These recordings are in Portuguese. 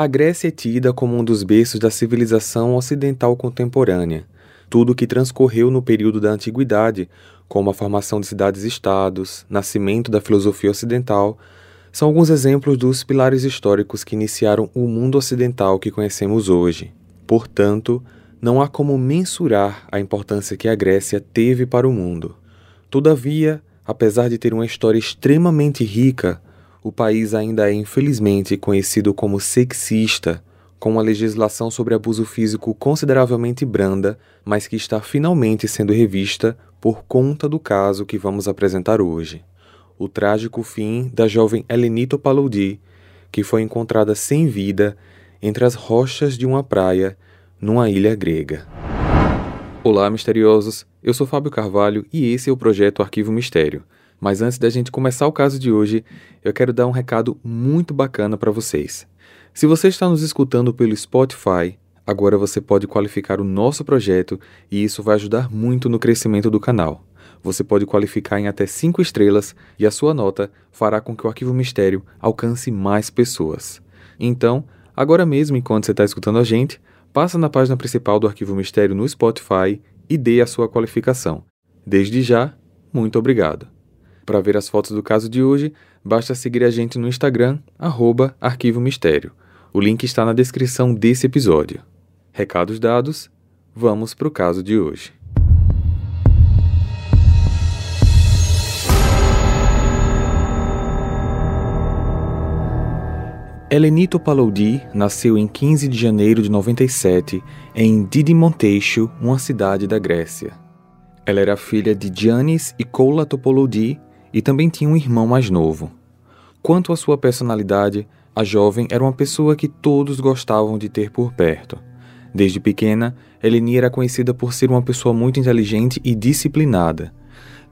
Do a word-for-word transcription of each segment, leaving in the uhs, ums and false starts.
A Grécia é tida como um dos berços da civilização ocidental contemporânea. Tudo o que transcorreu no período da Antiguidade, como a formação de cidades-estados, nascimento da filosofia ocidental, são alguns exemplos dos pilares históricos que iniciaram o mundo ocidental que conhecemos hoje. Portanto, não há como mensurar a importância que a Grécia teve para o mundo. Todavia, apesar de ter uma história extremamente rica, o país ainda é infelizmente conhecido como sexista, com uma legislação sobre abuso físico consideravelmente branda, mas que está finalmente sendo revista por conta do caso que vamos apresentar hoje. O trágico fim da jovem Eleni Topaloudi, que foi encontrada sem vida entre as rochas de uma praia numa ilha grega. Olá, misteriosos! Eu sou Fábio Carvalho e esse é o projeto Arquivo Mistério. Mas antes da gente começar o caso de hoje, eu quero dar um recado muito bacana para vocês. Se você está nos escutando pelo Spotify, agora você pode qualificar o nosso projeto e isso vai ajudar muito no crescimento do canal. Você pode qualificar em até cinco estrelas e a sua nota fará com que o Arquivo Mistério alcance mais pessoas. Então, agora mesmo, enquanto você está escutando a gente, passa na página principal do Arquivo Mistério no Spotify e dê a sua qualificação. Desde já, muito obrigado! Para ver as fotos do caso de hoje, basta seguir a gente no Instagram, arroba Arquivo Mistério. O link está na descrição desse episódio. Recados dados, vamos para o caso de hoje. Eleni Topaloudi nasceu em quinze de janeiro de noventa e sete em Didymoteicho, uma cidade da Grécia. Ela era filha de Giannis e Koula Topaloudi, e também tinha um irmão mais novo. Quanto à sua personalidade, a jovem era uma pessoa que todos gostavam de ter por perto. Desde pequena, Eleni era conhecida por ser uma pessoa muito inteligente e disciplinada.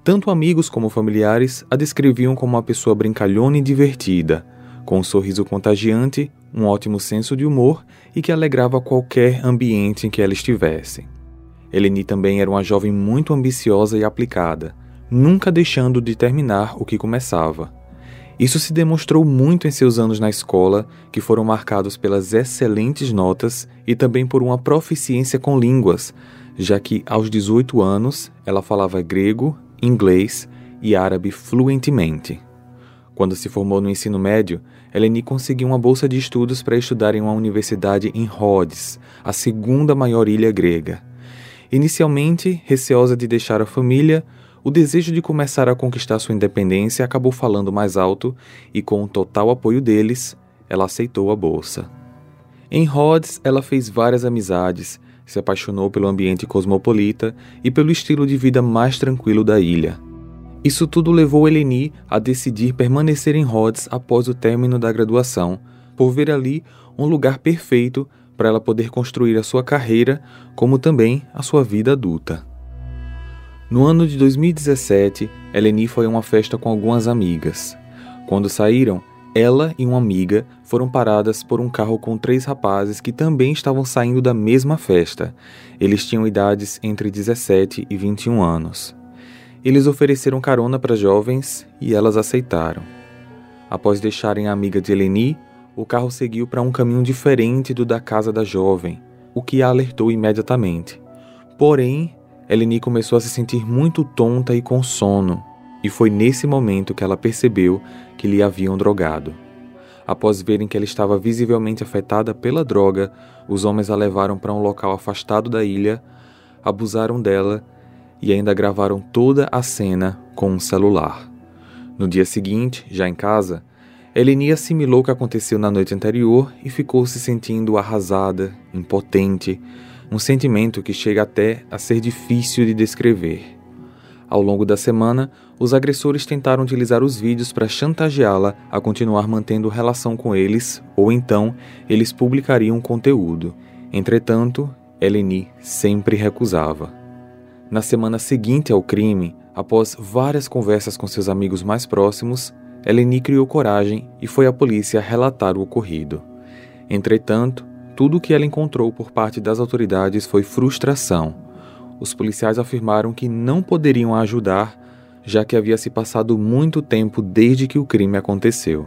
Tanto amigos como familiares a descreviam como uma pessoa brincalhona e divertida, com um sorriso contagiante, um ótimo senso de humor e que alegrava qualquer ambiente em que ela estivesse. Eleni também era uma jovem muito ambiciosa e aplicada, nunca deixando de terminar o que começava. Isso se demonstrou muito em seus anos na escola, que foram marcados pelas excelentes notas e também por uma proficiência com línguas, já que aos dezoito anos ela falava grego, inglês e árabe fluentemente. Quando se formou no ensino médio, Eleni conseguiu uma bolsa de estudos para estudar em uma universidade em Rhodes, a segunda maior ilha grega. Inicialmente, receosa de deixar a família, o desejo de começar a conquistar sua independência acabou falando mais alto e, com o total apoio deles, ela aceitou a bolsa. Em Rhodes, ela fez várias amizades, se apaixonou pelo ambiente cosmopolita e pelo estilo de vida mais tranquilo da ilha. Isso tudo levou Eleni a decidir permanecer em Rhodes após o término da graduação, por ver ali um lugar perfeito para ela poder construir a sua carreira, como também a sua vida adulta. No ano de dois mil e dezessete, Eleni foi a uma festa com algumas amigas. Quando saíram, ela e uma amiga foram paradas por um carro com três rapazes que também estavam saindo da mesma festa. Eles tinham idades entre dezessete e vinte e um anos. Eles ofereceram carona para jovens e elas aceitaram. Após deixarem a amiga de Eleni, o carro seguiu para um caminho diferente do da casa da jovem, o que a alertou imediatamente. Porém, Eleni começou a se sentir muito tonta e com sono, e foi nesse momento que ela percebeu que lhe haviam drogado. Após verem que ela estava visivelmente afetada pela droga, os homens a levaram para um local afastado da ilha, abusaram dela e ainda gravaram toda a cena com um celular. No dia seguinte, já em casa, Eleni assimilou o que aconteceu na noite anterior e ficou se sentindo arrasada, impotente, um sentimento que chega até a ser difícil de descrever. Ao longo da semana, os agressores tentaram utilizar os vídeos para chantageá-la a continuar mantendo relação com eles, ou então eles publicariam conteúdo. Entretanto, Eleni sempre recusava. Na semana seguinte ao crime, após várias conversas com seus amigos mais próximos, Eleni criou coragem e foi à polícia relatar o ocorrido. Entretanto, tudo o que ela encontrou por parte das autoridades foi frustração. Os policiais afirmaram que não poderiam a ajudar, já que havia se passado muito tempo desde que o crime aconteceu.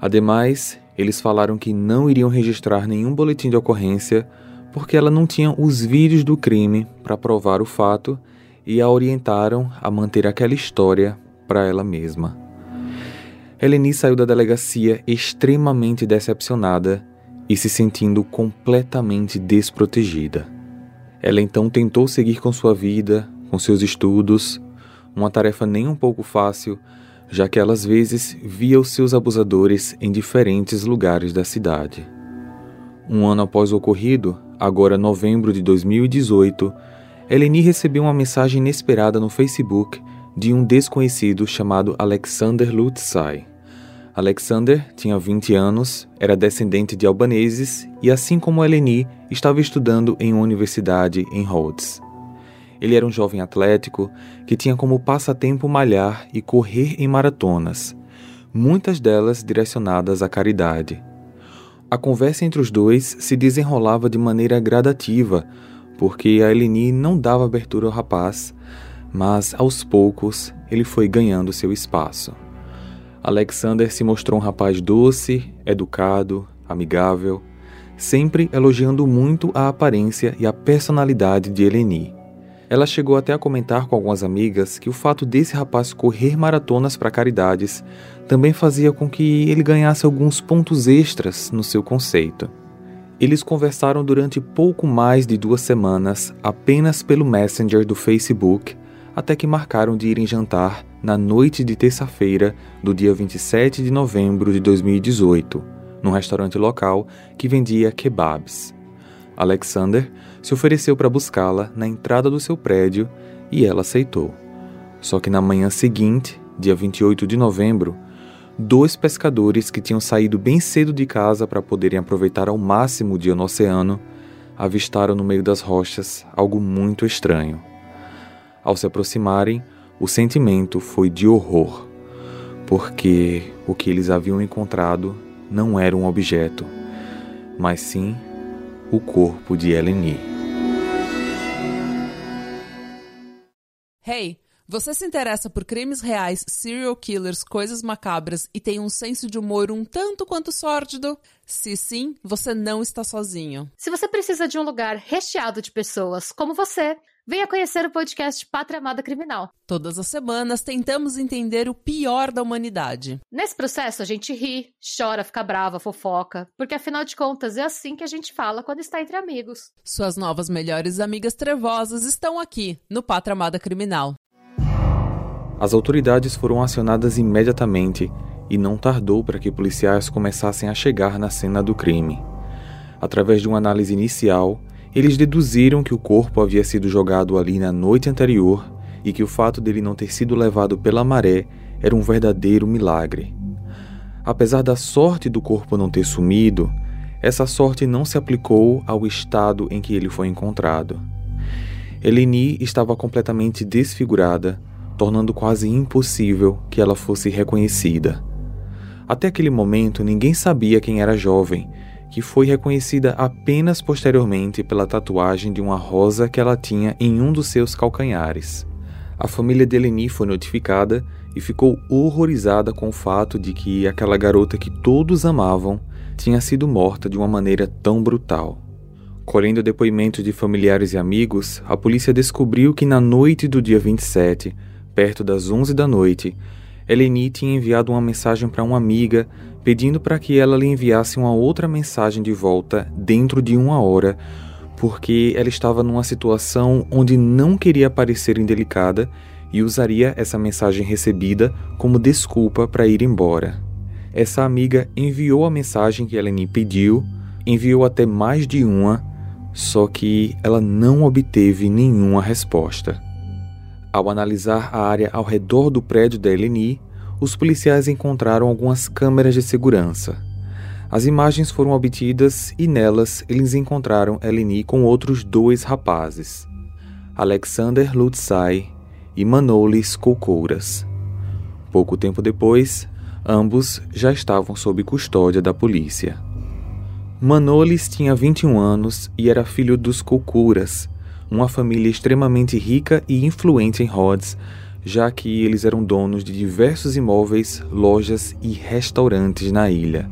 Ademais, Eles falaram que não iriam registrar nenhum boletim de ocorrência porque ela não tinha os vídeos do crime para provar o fato e a orientaram a manter aquela história para ela mesma. Eleni saiu da delegacia extremamente decepcionada e se sentindo completamente desprotegida. Ela então tentou seguir com sua vida, com seus estudos, uma tarefa nem um pouco fácil, já que ela às vezes via os seus abusadores em diferentes lugares da cidade. Um ano após o ocorrido, agora novembro de dois mil e dezoito, Eleni recebeu uma mensagem inesperada no Facebook de um desconhecido chamado Alexander Lutsai. Alexander tinha vinte anos, era descendente de albaneses e, assim como Eleni, estava estudando em uma universidade em Rhodes. Ele era um jovem atlético que tinha como passatempo malhar e correr em maratonas, muitas delas direcionadas à caridade. A conversa entre os dois se desenrolava de maneira gradativa, porque a Eleni não dava abertura ao rapaz, mas, aos poucos, ele foi ganhando seu espaço. Alexander se mostrou um rapaz doce, educado, amigável, sempre elogiando muito a aparência e a personalidade de Eleni. Ela chegou até a comentar com algumas amigas que o fato desse rapaz correr maratonas para caridades também fazia com que ele ganhasse alguns pontos extras no seu conceito. Eles conversaram durante pouco mais de duas semanas apenas pelo Messenger do Facebook, até que marcaram de irem jantar na noite de terça-feira do dia vinte e sete de novembro de dois mil e dezoito, num restaurante local que vendia kebabs. Alexander se ofereceu para buscá-la na entrada do seu prédio e ela aceitou. Só que na manhã seguinte, dia vinte e oito de novembro, dois pescadores que tinham saído bem cedo de casa para poderem aproveitar ao máximo o dia no oceano, avistaram no meio das rochas algo muito estranho. Ao se aproximarem, o sentimento foi de horror, porque o que eles haviam encontrado não era um objeto, mas sim o corpo de Eleni. Hey, você se interessa por crimes reais, serial killers, coisas macabras e tem um senso de humor um tanto quanto sórdido? Se sim, você não está sozinho. Se você precisa de um lugar recheado de pessoas como você, venha conhecer o podcast Pátria Amada Criminal. Todas as semanas tentamos entender o pior da humanidade. Nesse processo a gente ri, chora, fica brava, fofoca, porque afinal de contas é assim que a gente fala quando está entre amigos. Suas novas melhores amigas trevosas estão aqui no Pátria Amada Criminal. As autoridades foram acionadas imediatamente e não tardou para que policiais começassem a chegar na cena do crime. Através de uma análise inicial, eles deduziram que o corpo havia sido jogado ali na noite anterior e que o fato dele não ter sido levado pela maré era um verdadeiro milagre. Apesar da sorte do corpo não ter sumido, essa sorte não se aplicou ao estado em que ele foi encontrado. Eleni estava completamente desfigurada, tornando quase impossível que ela fosse reconhecida. Até aquele momento, ninguém sabia quem era a jovem, que foi reconhecida apenas posteriormente pela tatuagem de uma rosa que ela tinha em um dos seus calcanhares. A família de Eleni foi notificada e ficou horrorizada com o fato de que aquela garota que todos amavam tinha sido morta de uma maneira tão brutal. Colhendo depoimentos de familiares e amigos, a polícia descobriu que na noite do dia vinte e sete, perto das onze da noite, Eleni tinha enviado uma mensagem para uma amiga pedindo para que ela lhe enviasse uma outra mensagem de volta dentro de uma hora, porque ela estava numa situação onde não queria parecer indelicada e usaria essa mensagem recebida como desculpa para ir embora. Essa amiga enviou a mensagem que Eleni pediu, enviou até mais de uma, só que ela não obteve nenhuma resposta. Ao analisar a área ao redor do prédio da Eleni, os policiais encontraram algumas câmeras de segurança. As imagens foram obtidas e nelas eles encontraram Eleni com outros dois rapazes, Alexander Lutsai e Manolis Koukouras. Pouco tempo depois, ambos já estavam sob custódia da polícia. Manolis tinha vinte e um anos e era filho dos Koukouras, uma família extremamente rica e influente em Rhodes, já que eles eram donos de diversos imóveis, lojas e restaurantes na ilha.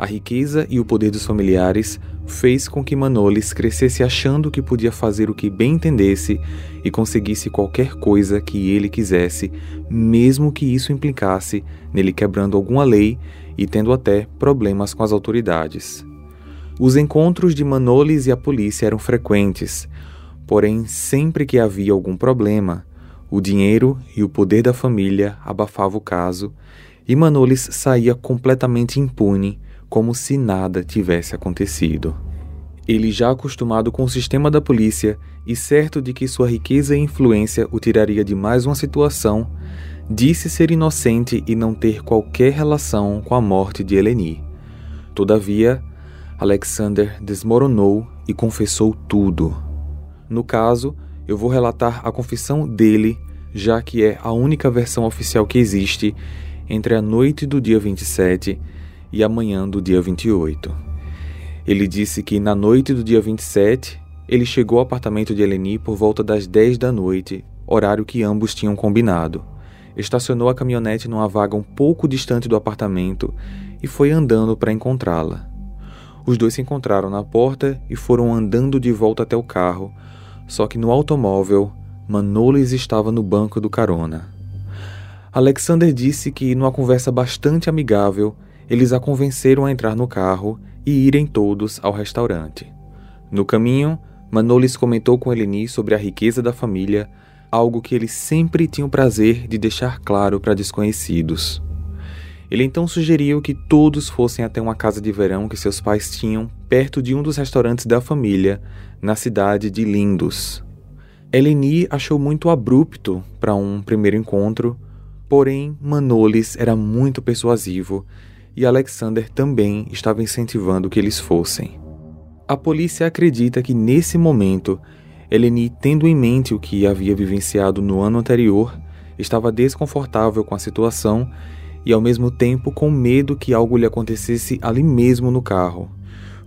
A riqueza e o poder dos familiares fez com que Manolis crescesse achando que podia fazer o que bem entendesse e conseguisse qualquer coisa que ele quisesse, mesmo que isso implicasse nele quebrando alguma lei e tendo até problemas com as autoridades. Os encontros de Manolis e a polícia eram frequentes, porém sempre que havia algum problema, o dinheiro e o poder da família abafavam o caso e Manolis saía completamente impune, como se nada tivesse acontecido. Ele já acostumado com o sistema da polícia e certo de que sua riqueza e influência o tiraria de mais uma situação, disse ser inocente e não ter qualquer relação com a morte de Eleni. Todavia, Alexander desmoronou e confessou tudo. No caso, eu vou relatar a confissão dele, já que é a única versão oficial que existe entre a noite do dia vinte e sete e amanhã do dia vinte e oito. Ele disse que na noite do dia vinte e sete, ele chegou ao apartamento de Eleni por volta das dez da noite, horário que ambos tinham combinado. Estacionou a caminhonete numa vaga um pouco distante do apartamento e foi andando para encontrá-la. Os dois se encontraram na porta e foram andando de volta até o carro, só que no automóvel, Manolis estava no banco do carona. Alexander disse que, numa conversa bastante amigável, eles a convenceram a entrar no carro e irem todos ao restaurante. No caminho, Manolis comentou com Eleni sobre a riqueza da família, algo que ele sempre tinha o prazer de deixar claro para desconhecidos. Ele então sugeriu que todos fossem até uma casa de verão que seus pais tinham perto de um dos restaurantes da família, na cidade de Lindos. Eleni achou muito abrupto para um primeiro encontro, porém Manolis era muito persuasivo e Alexander também estava incentivando que eles fossem. A polícia acredita que, nesse momento, Eleni, tendo em mente o que havia vivenciado no ano anterior, estava desconfortável com a situação e, ao mesmo tempo, com medo que algo lhe acontecesse ali mesmo no carro.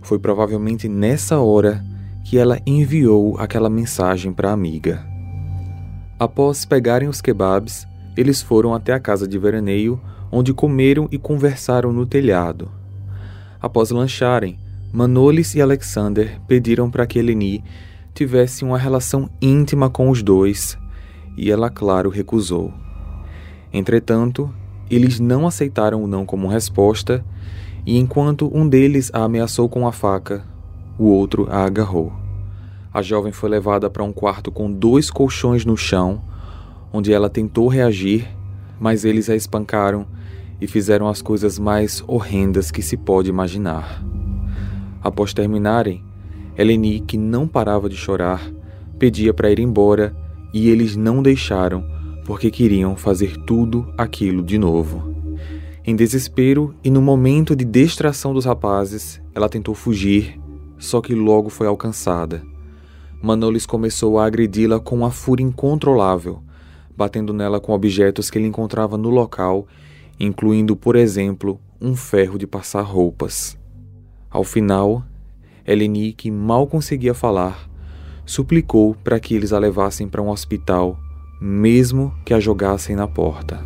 Foi provavelmente nessa hora que ela enviou aquela mensagem para a amiga. Após pegarem os kebabs, eles foram até a casa de veraneio, onde comeram e conversaram no telhado. Após lancharem, Manolis e Alexander pediram para que Eleni tivesse uma relação íntima com os dois, e ela, claro, recusou. Entretanto, eles não aceitaram o não como resposta, e enquanto um deles a ameaçou com a faca, o outro a agarrou. A jovem foi levada para um quarto com dois colchões no chão, onde ela tentou reagir, mas eles a espancaram e fizeram as coisas mais horrendas que se pode imaginar. Após terminarem, Eleni, que não parava de chorar, pedia para ir embora e eles não deixaram porque queriam fazer tudo aquilo de novo. Em desespero e no momento de distração dos rapazes, ela tentou fugir, só que logo foi alcançada. Manolis começou a agredi-la com uma fúria incontrolável, batendo nela com objetos que ele encontrava no local, incluindo, por exemplo, um ferro de passar roupas. Ao final, Eleni, que mal conseguia falar, suplicou para que eles a levassem para um hospital, mesmo que a jogassem na porta.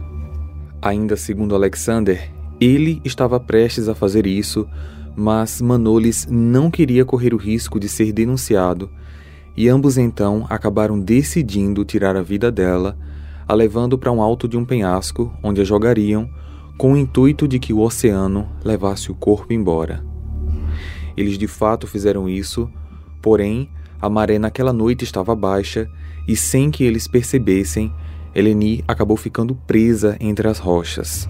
Ainda segundo Alexander, ele estava prestes a fazer isso, mas Manolis não queria correr o risco de ser denunciado, e ambos então acabaram decidindo tirar a vida dela, a levando para um alto de um penhasco, onde a jogariam, com o intuito de que o oceano levasse o corpo embora. Eles de fato fizeram isso, porém, a maré naquela noite estava baixa e, sem que eles percebessem, Eleni acabou ficando presa entre as rochas.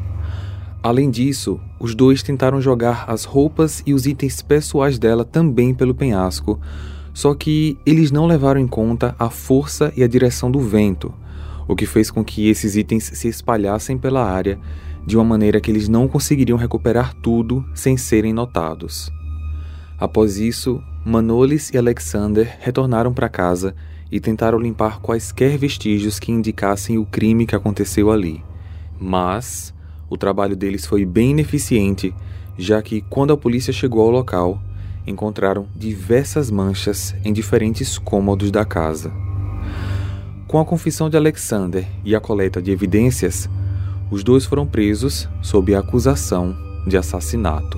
Além disso, os dois tentaram jogar as roupas e os itens pessoais dela também pelo penhasco, só que eles não levaram em conta a força e a direção do vento, o que fez com que esses itens se espalhassem pela área de uma maneira que eles não conseguiriam recuperar tudo sem serem notados. Após isso, Manolis e Alexander retornaram para casa e tentaram limpar quaisquer vestígios que indicassem o crime que aconteceu ali. Mas o trabalho deles foi bem ineficiente, já que quando a polícia chegou ao local, encontraram diversas manchas em diferentes cômodos da casa. Com a confissão de Alexander e a coleta de evidências, os dois foram presos sob a acusação de assassinato.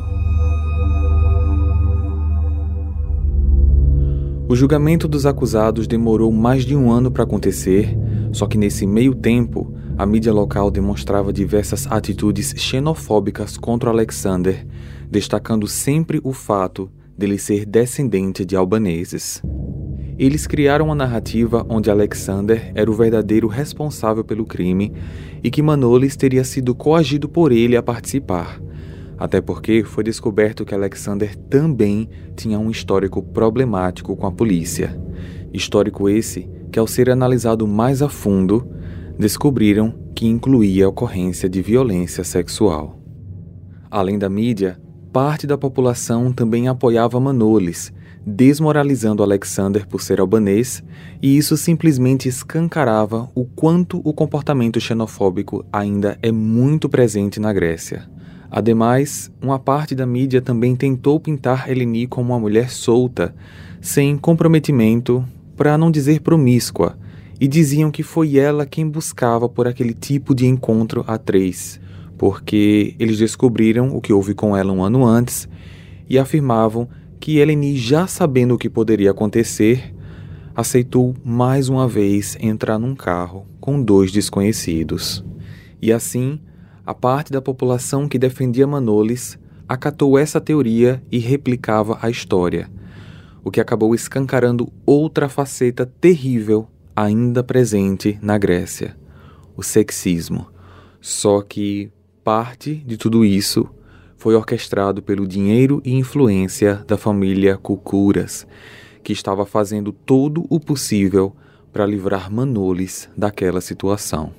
O julgamento dos acusados demorou mais de um ano para acontecer, só que nesse meio tempo, a mídia local demonstrava diversas atitudes xenofóbicas contra Alexander, destacando sempre o fato dele ser descendente de albaneses. Eles criaram uma narrativa onde Alexander era o verdadeiro responsável pelo crime e que Manolis teria sido coagido por ele a participar, até porque foi descoberto que Alexander também tinha um histórico problemático com a polícia. Histórico esse que, ao ser analisado mais a fundo, descobriram que incluía a ocorrência de violência sexual. Além da mídia, parte da população também apoiava Manolis, desmoralizando Alexander por ser albanês, e isso simplesmente escancarava o quanto o comportamento xenofóbico ainda é muito presente na Grécia. Ademais, uma parte da mídia também tentou pintar Eleni como uma mulher solta, sem comprometimento, para não dizer promíscua, e diziam que foi ela quem buscava por aquele tipo de encontro a três, porque eles descobriram o que houve com ela um ano antes e afirmavam que Eleni, já sabendo o que poderia acontecer, aceitou mais uma vez entrar num carro com dois desconhecidos. E assim, a parte da população que defendia Manolis acatou essa teoria e replicava a história, o que acabou escancarando outra faceta terrível ainda presente na Grécia: o sexismo. Só que parte de tudo isso foi orquestrado pelo dinheiro e influência da família Koukouras, que estava fazendo todo o possível para livrar Manolis daquela situação.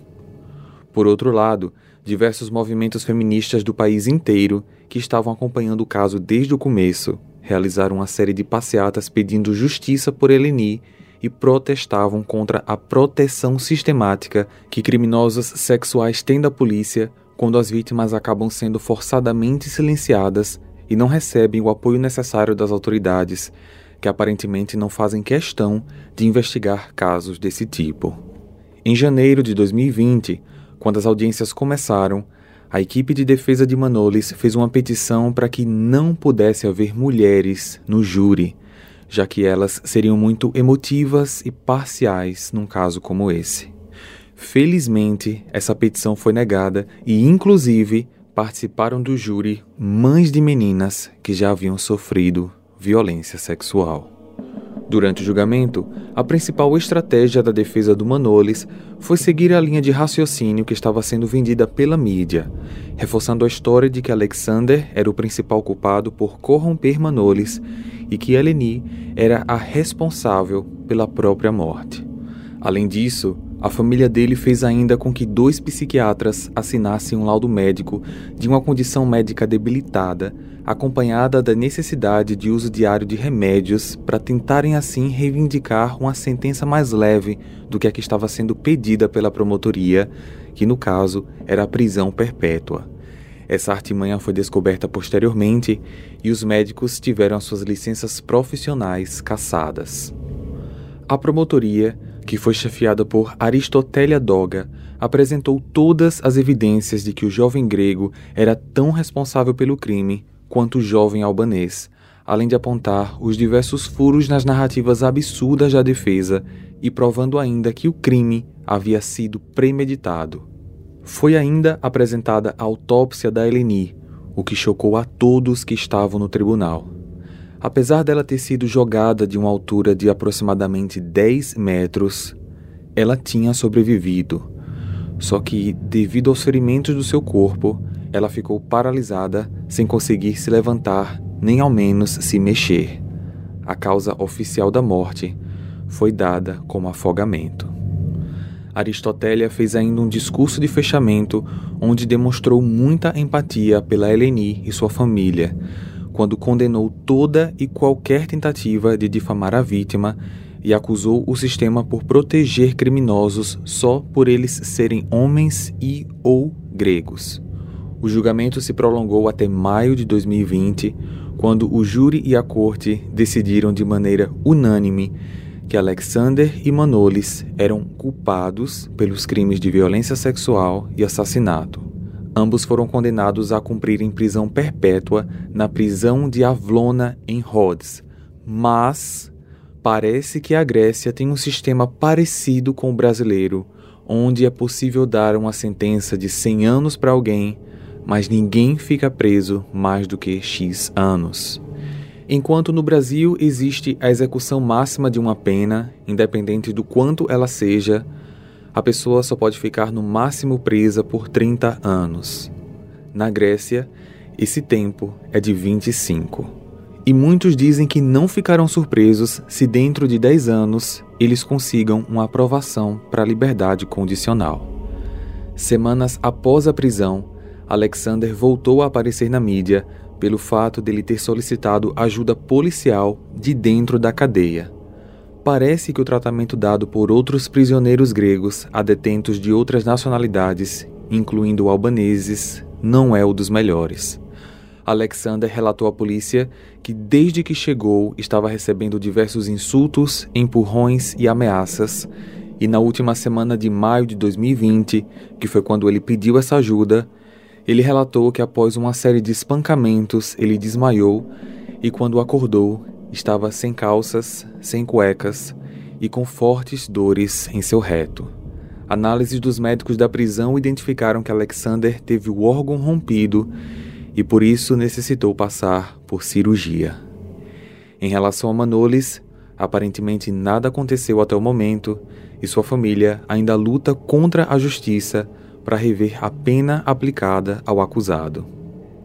Por outro lado, diversos movimentos feministas do país inteiro, que estavam acompanhando o caso desde o começo, realizaram uma série de passeatas pedindo justiça por Eleni e protestavam contra a proteção sistemática que criminosos sexuais têm da polícia quando as vítimas acabam sendo forçadamente silenciadas e não recebem o apoio necessário das autoridades, que aparentemente não fazem questão de investigar casos desse tipo. Em janeiro de dois mil e vinte, quando as audiências começaram, a equipe de defesa de Manolis fez uma petição para que não pudesse haver mulheres no júri, já que elas seriam muito emotivas e parciais num caso como esse. Felizmente, essa petição foi negada e, inclusive, participaram do júri mães de meninas que já haviam sofrido violência sexual. Durante o julgamento, a principal estratégia da defesa do Manolis foi seguir a linha de raciocínio que estava sendo vendida pela mídia, reforçando a história de que Alexander era o principal culpado por corromper Manolis e que Eleni era a responsável pela própria morte. Além disso, a família dele fez ainda com que dois psiquiatras assinassem um laudo médico de uma condição médica debilitada, acompanhada da necessidade de uso diário de remédios, para tentarem assim reivindicar uma sentença mais leve do que a que estava sendo pedida pela promotoria, que no caso era a prisão perpétua. Essa artimanha foi descoberta posteriormente e os médicos tiveram as suas licenças profissionais cassadas. A promotoria, que foi chefiada por Aristotelia Doga, apresentou todas as evidências de que o jovem grego era tão responsável pelo crime quanto o jovem albanês, além de apontar os diversos furos nas narrativas absurdas da defesa e provando ainda que o crime havia sido premeditado. Foi ainda apresentada a autópsia da Eleni, o que chocou a todos que estavam no tribunal. Apesar dela ter sido jogada de uma altura de aproximadamente dez metros, ela tinha sobrevivido. Só que, devido aos ferimentos do seu corpo, ela ficou paralisada, sem conseguir se levantar nem ao menos se mexer. A causa oficial da morte foi dada como afogamento. Aristotélia fez ainda um discurso de fechamento onde demonstrou muita empatia pela Eleni e sua família, quando condenou toda e qualquer tentativa de difamar a vítima e acusou o sistema por proteger criminosos só por eles serem homens e ou gregos. O julgamento se prolongou até maio de dois mil e vinte, quando o júri e a corte decidiram de maneira unânime que Alexander e Manolis eram culpados pelos crimes de violência sexual e assassinato. Ambos foram condenados a cumprirem prisão perpétua na prisão de Avlona, em Rhodes, mas Parece que a Grécia tem um sistema parecido com o brasileiro, onde é possível dar uma sentença de cem anos para alguém, mas ninguém fica preso mais do que X anos. Enquanto no Brasil existe a execução máxima de uma pena, independente do quanto ela seja, a pessoa só pode ficar no máximo presa por trinta anos. Na Grécia, esse tempo é de vinte e cinco. E muitos dizem que não ficarão surpresos se dentro de dez anos eles consigam uma aprovação para a liberdade condicional. Semanas após a prisão, Alexander voltou a aparecer na mídia pelo fato dele ter solicitado ajuda policial de dentro da cadeia. Parece que o tratamento dado por outros prisioneiros gregos a detentos de outras nacionalidades, incluindo albaneses, não é o dos melhores. Alexander relatou à polícia que desde que chegou estava recebendo diversos insultos, empurrões e ameaças, e na última semana de maio de dois mil e vinte, que foi quando ele pediu essa ajuda, ele relatou que após uma série de espancamentos ele desmaiou e quando acordou estava sem calças, sem cuecas e com fortes dores em seu reto. Análises dos médicos da prisão identificaram que Alexander teve o órgão rompido e por isso necessitou passar por cirurgia. Em relação a Manolis, aparentemente nada aconteceu até o momento e sua família ainda luta contra a justiça para rever a pena aplicada ao acusado.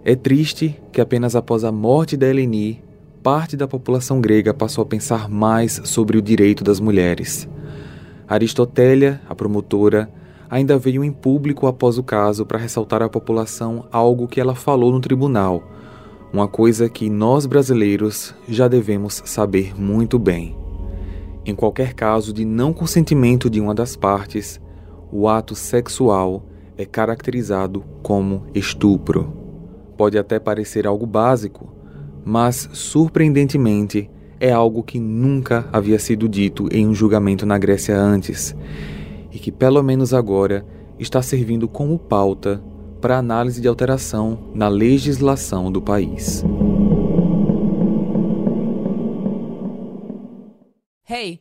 É triste que apenas após a morte da Eleni, parte da população grega passou a pensar mais sobre o direito das mulheres. Aristotelia, a promotora, ainda veio em público após o caso para ressaltar à população algo que ela falou no tribunal, uma coisa que nós brasileiros já devemos saber muito bem. Em qualquer caso de não consentimento de uma das partes, o ato sexual é caracterizado como estupro. Pode até parecer algo básico, mas, surpreendentemente, é algo que nunca havia sido dito em um julgamento na Grécia antes, e que, pelo menos agora, está servindo como pauta para análise de alteração na legislação do país. Hey,